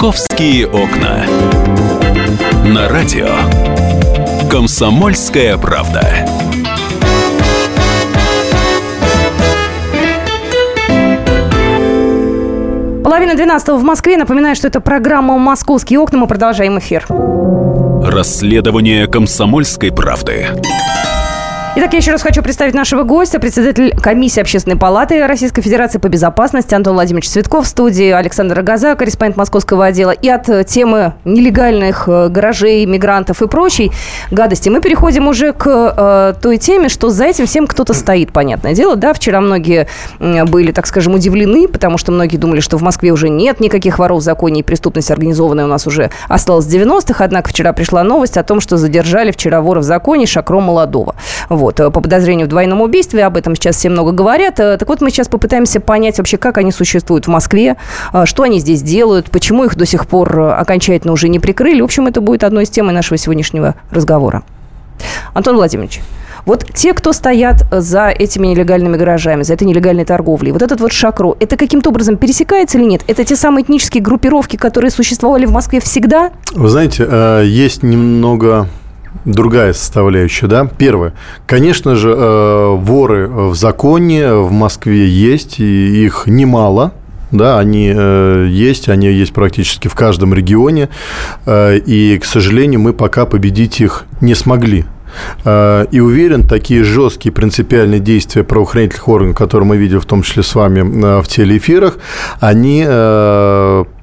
«Московские окна». На радио «Комсомольская правда». Половина 12 в Москве. Напоминаю, что это программа «Московские окна». Мы продолжаем эфир. Расследование «Комсомольской правды». Итак, я еще раз хочу представить нашего гостя, председатель комиссии Общественной палаты Российской Федерации по безопасности Антон Владимирович Цветков в студии, Александр Газа, корреспондент московского отдела. И от темы нелегальных гаражей, мигрантов и прочей гадости мы переходим уже к той теме, что за этим всем кто-то стоит, понятное дело. Да, вчера многие были, так скажем, удивлены, потому что многие думали, что в Москве уже нет никаких воров в законе, и преступность организованная у нас уже осталась в 90-х. Однако вчера пришла новость о том, что задержали вчера вора в законе Шакро Молодого. Вот, по подозрению в двойном убийстве, об этом сейчас все много говорят. Так вот, мы сейчас попытаемся понять вообще, как они существуют в Москве, что они здесь делают, почему их до сих пор окончательно уже не прикрыли. В общем, это будет одной из тем нашего сегодняшнего разговора. Антон Владимирович, вот те, кто стоят за этими нелегальными гаражами, за этой нелегальной торговлей, вот этот вот Шакро, это каким-то образом пересекается или нет? Это те самые этнические группировки, которые существовали в Москве всегда? Вы знаете, есть немного... другая составляющая, да? Первое. Конечно же, воры в законе в Москве есть, и их немало. Да, они есть практически в каждом регионе. И, к сожалению, мы пока победить их не смогли. И уверен, такие жесткие принципиальные действия правоохранительных органов, которые мы видели, в том числе с вами в телеэфирах, они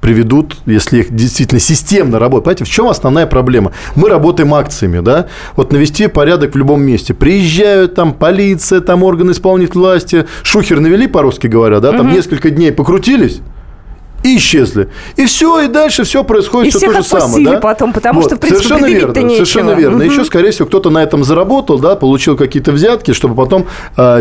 приведут, если их действительно системно работать. Понимаете, в чем основная проблема? Мы работаем акциями, да? Вот навести порядок в любом месте. Приезжают там полиция, там органы исполнительной власти, шухер навели, по-русски говоря, да? Там несколько дней покрутились. И исчезли. И все, и дальше все происходит и все то же самое. Да? Потом, потому вот. Что, в принципе, совершенно верно, совершенно верно. Еще, скорее всего, кто-то на этом заработал, да, получил какие-то взятки, чтобы потом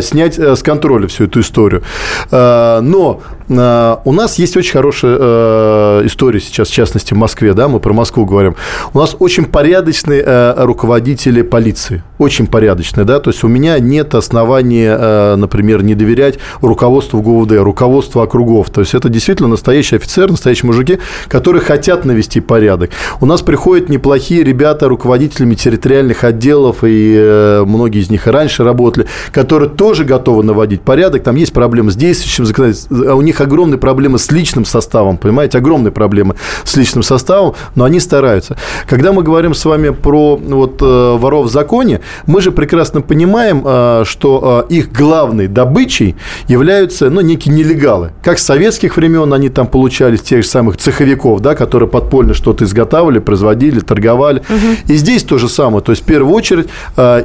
снять с контроля всю эту историю. Но у нас есть очень хорошая история сейчас, в частности, в Москве. Да, мы про Москву говорим. У нас очень порядочные руководители полиции. Очень порядочные. Да? То есть, у меня нет оснований, например, не доверять руководству ГУВД, руководству округов. То есть, это действительно настоящий офицеры, настоящие мужики, которые хотят навести порядок. У нас приходят неплохие ребята, руководителями территориальных отделов, и многие из них и раньше работали, которые тоже готовы наводить порядок. Там есть проблемы с действующим законодательством, а у них огромные проблемы с личным составом, понимаете, огромные проблемы с личным составом, но они стараются. Когда мы говорим с вами про вот, воров в законе, мы же прекрасно понимаем, что их главной добычей являются некие нелегалы. Как с советских времен они там получались тех же самых цеховиков, да, которые подпольно что-то изготавливали, производили, торговали. Угу. И здесь то же самое. То есть, в первую очередь,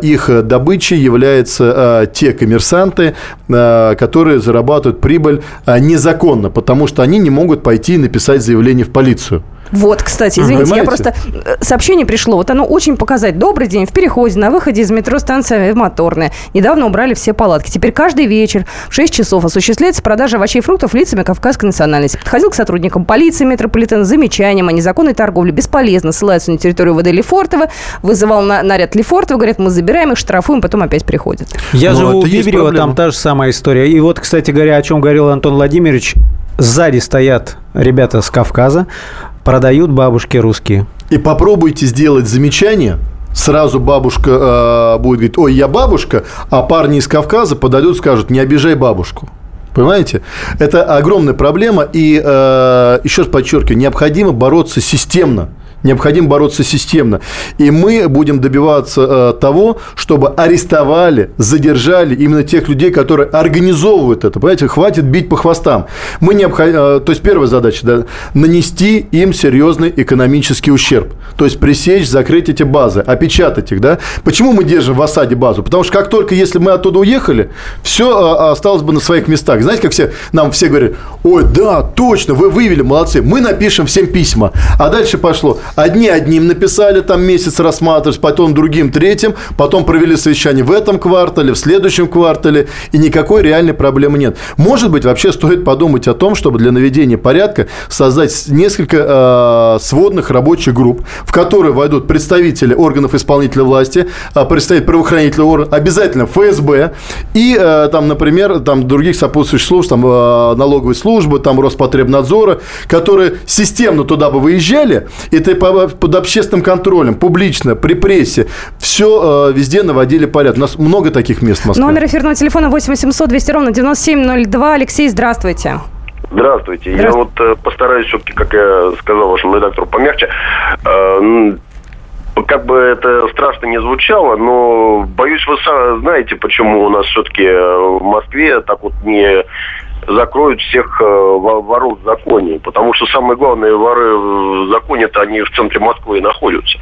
их добычей являются те коммерсанты, которые зарабатывают прибыль незаконно, потому что они не могут пойти и написать заявление в полицию. Вот, кстати, извините, понимаете? Я просто... Сообщение пришло, вот оно очень показать. Добрый день, в переходе на выходе из метро станция Моторная. Недавно убрали все палатки. Теперь каждый вечер в 6 часов осуществляется продажа овощей и фруктов лицами кавказской национальности. Подходил к сотрудникам полиции метрополитена с замечанием о незаконной торговле. Бесполезно. Ссылаются на территорию ВД Лефортово. Вызывал наряд Лефортово. Говорят, мы забираем их, штрафуем, потом опять приходят. Я живу в Биберево, там та же самая история. И вот, кстати говоря, о чем говорил Антон Владимирович, сзади стоят ребята с Кавказа, продают бабушки русские. И попробуйте сделать замечание, сразу бабушка будет говорить: ой, я бабушка, а парни из Кавказа подойдут и скажут: не обижай бабушку. Понимаете? Это огромная проблема. И еще раз подчеркиваю, необходимо бороться системно. Необходимо бороться системно. И мы будем добиваться того, чтобы арестовали, задержали именно тех людей, которые организовывают это. Понимаете, хватит бить по хвостам. То есть, первая задача, да, – нанести им серьезный экономический ущерб. То есть, пресечь, закрыть эти базы, опечатать их. Да? Почему мы держим в осаде базу? Потому что, как только если мы оттуда уехали, все осталось бы на своих местах. Знаете, как нам все говорят: ой, да, точно, вы вывели, молодцы. Мы напишем всем письма. А дальше пошло. Одни одним написали, там месяц рассматривать, потом другим, третьим, потом провели совещание в этом квартале, в следующем квартале, и никакой реальной проблемы нет. Может быть, вообще стоит подумать о том, чтобы для наведения порядка создать несколько сводных рабочих групп, в которые войдут представители органов исполнительной власти, представители правоохранительных органов, обязательно ФСБ и, там, например, там, других сопутствующих служб, там, налоговой службы, там, Роспотребнадзора, которые системно туда бы выезжали, и под общественным контролем, публично, при прессе, все везде наводили порядок. У нас много таких мест в Москве. Номер эфирного телефона 8 800 200 ровно 9702. Алексей, здравствуйте. Здравствуйте. Я вот постараюсь все-таки, как я сказал вашему редактору, помягче. Как бы это страшно не звучало, но боюсь, вы знаете, почему у нас все-таки в Москве так вот не закроют всех воров в законе. Потому что самые главные воры в законе-то они в центре Москвы и находятся.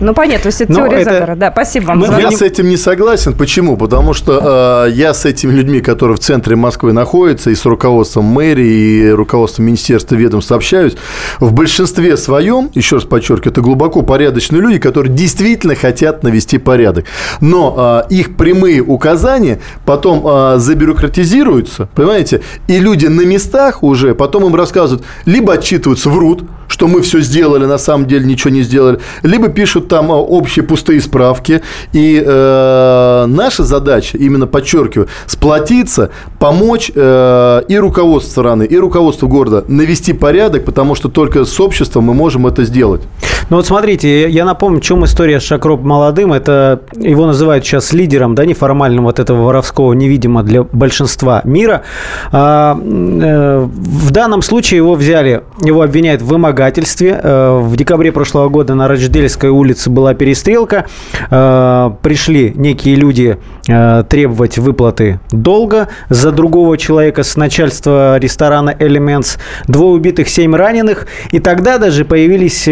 Ну понятно, то есть это теория заговора. Да, спасибо вам. Я с этим не согласен. Почему? Потому что я с этими людьми, которые в центре Москвы находятся, и с руководством мэрии, и руководством министерства, ведомств общаюсь, в большинстве своем, еще раз подчеркиваю, это глубоко порядочные люди, которые действительно хотят навести порядок. Но их прямые указания потом забюрократизируются, понимаете, и люди на местах уже потом им рассказывают, либо отчитываются, врут, что мы все сделали, на самом деле ничего не сделали, либо пишут там общие пустые справки. И наша задача, именно подчеркиваю, сплотиться, помочь и руководству страны, и руководству города навести порядок, потому что только с обществом мы можем это сделать. Ну вот смотрите, я напомню, в чем история с Шакро Молодым. Это его называют сейчас лидером, да, неформальным вот этого воровского, невидимо для большинства мира. В данном случае его взяли, его обвиняют в вымогательстве. В декабре прошлого года на Рочдельской улице была перестрелка. Пришли некие люди требовать выплаты долга за другого человека с начальства ресторана «Элементс». 2 убитых, 7 раненых. И тогда даже появились...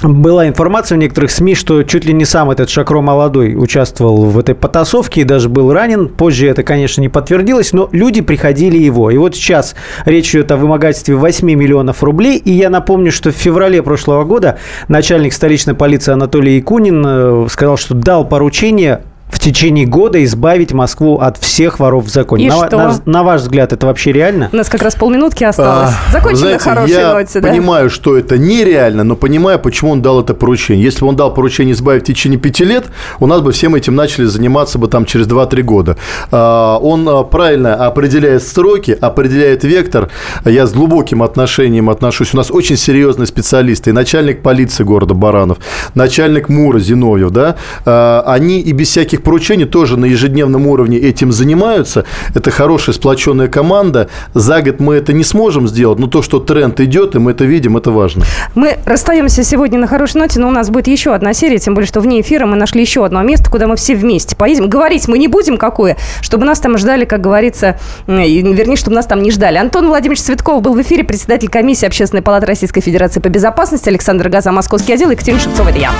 Была информация в некоторых СМИ, что чуть ли не сам этот Шакро Молодой участвовал в этой потасовке и даже был ранен. Позже это, конечно, не подтвердилось, но люди приходили его. И вот сейчас речь идет о вымогательстве 8 миллионов рублей. И я напомню, что в феврале прошлого года начальник столичной полиции Анатолий Якунин сказал, что дал поручение в течение года избавить Москву от всех воров в законе. И что? На ваш взгляд, это вообще реально? У нас как раз полминутки осталось. Закончили на хорошей ноте, да? Я понимаю, что это нереально, но понимаю, почему он дал это поручение. Если бы он дал поручение избавить в течение 5 лет, у нас бы всем этим начали заниматься бы там через 2-3 года. Он правильно определяет сроки, определяет вектор. Я с глубоким отношением отношусь. У нас очень серьезные специалисты. И начальник полиции города Баранов, начальник МУРа Зиновьев, да? Они и без всяких поручений тоже на ежедневном уровне этим занимаются. Это хорошая сплоченная команда. За год мы это не сможем сделать, но то, что тренд идет, и мы это видим, это важно. Мы расстаемся сегодня на хорошей ноте, но у нас будет еще одна серия, тем более, что вне эфира мы нашли еще одно место, куда мы все вместе поедем. Говорить мы не будем какое, чтобы нас там ждали, как говорится, вернее, чтобы нас там не ждали. Антон Владимирович Цветков был в эфире, председатель комиссии Общественной палаты Российской Федерации по безопасности, Александр Газа, московский отдел, Екатерина Шевцова, это я.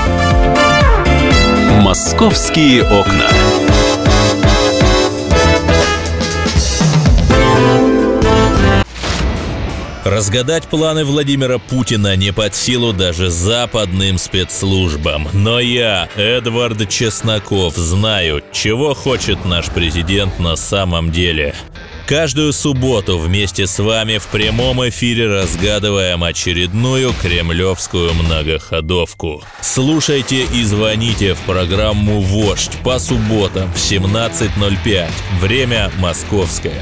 «Московские окна». Разгадать планы Владимира Путина не под силу даже западным спецслужбам. Но я, Эдвард Чесноков, знаю, чего хочет наш президент на самом деле. Каждую субботу вместе с вами в прямом эфире разгадываем очередную кремлевскую многоходовку. Слушайте и звоните в программу «Вождь» по субботам в 17:05. Время московское.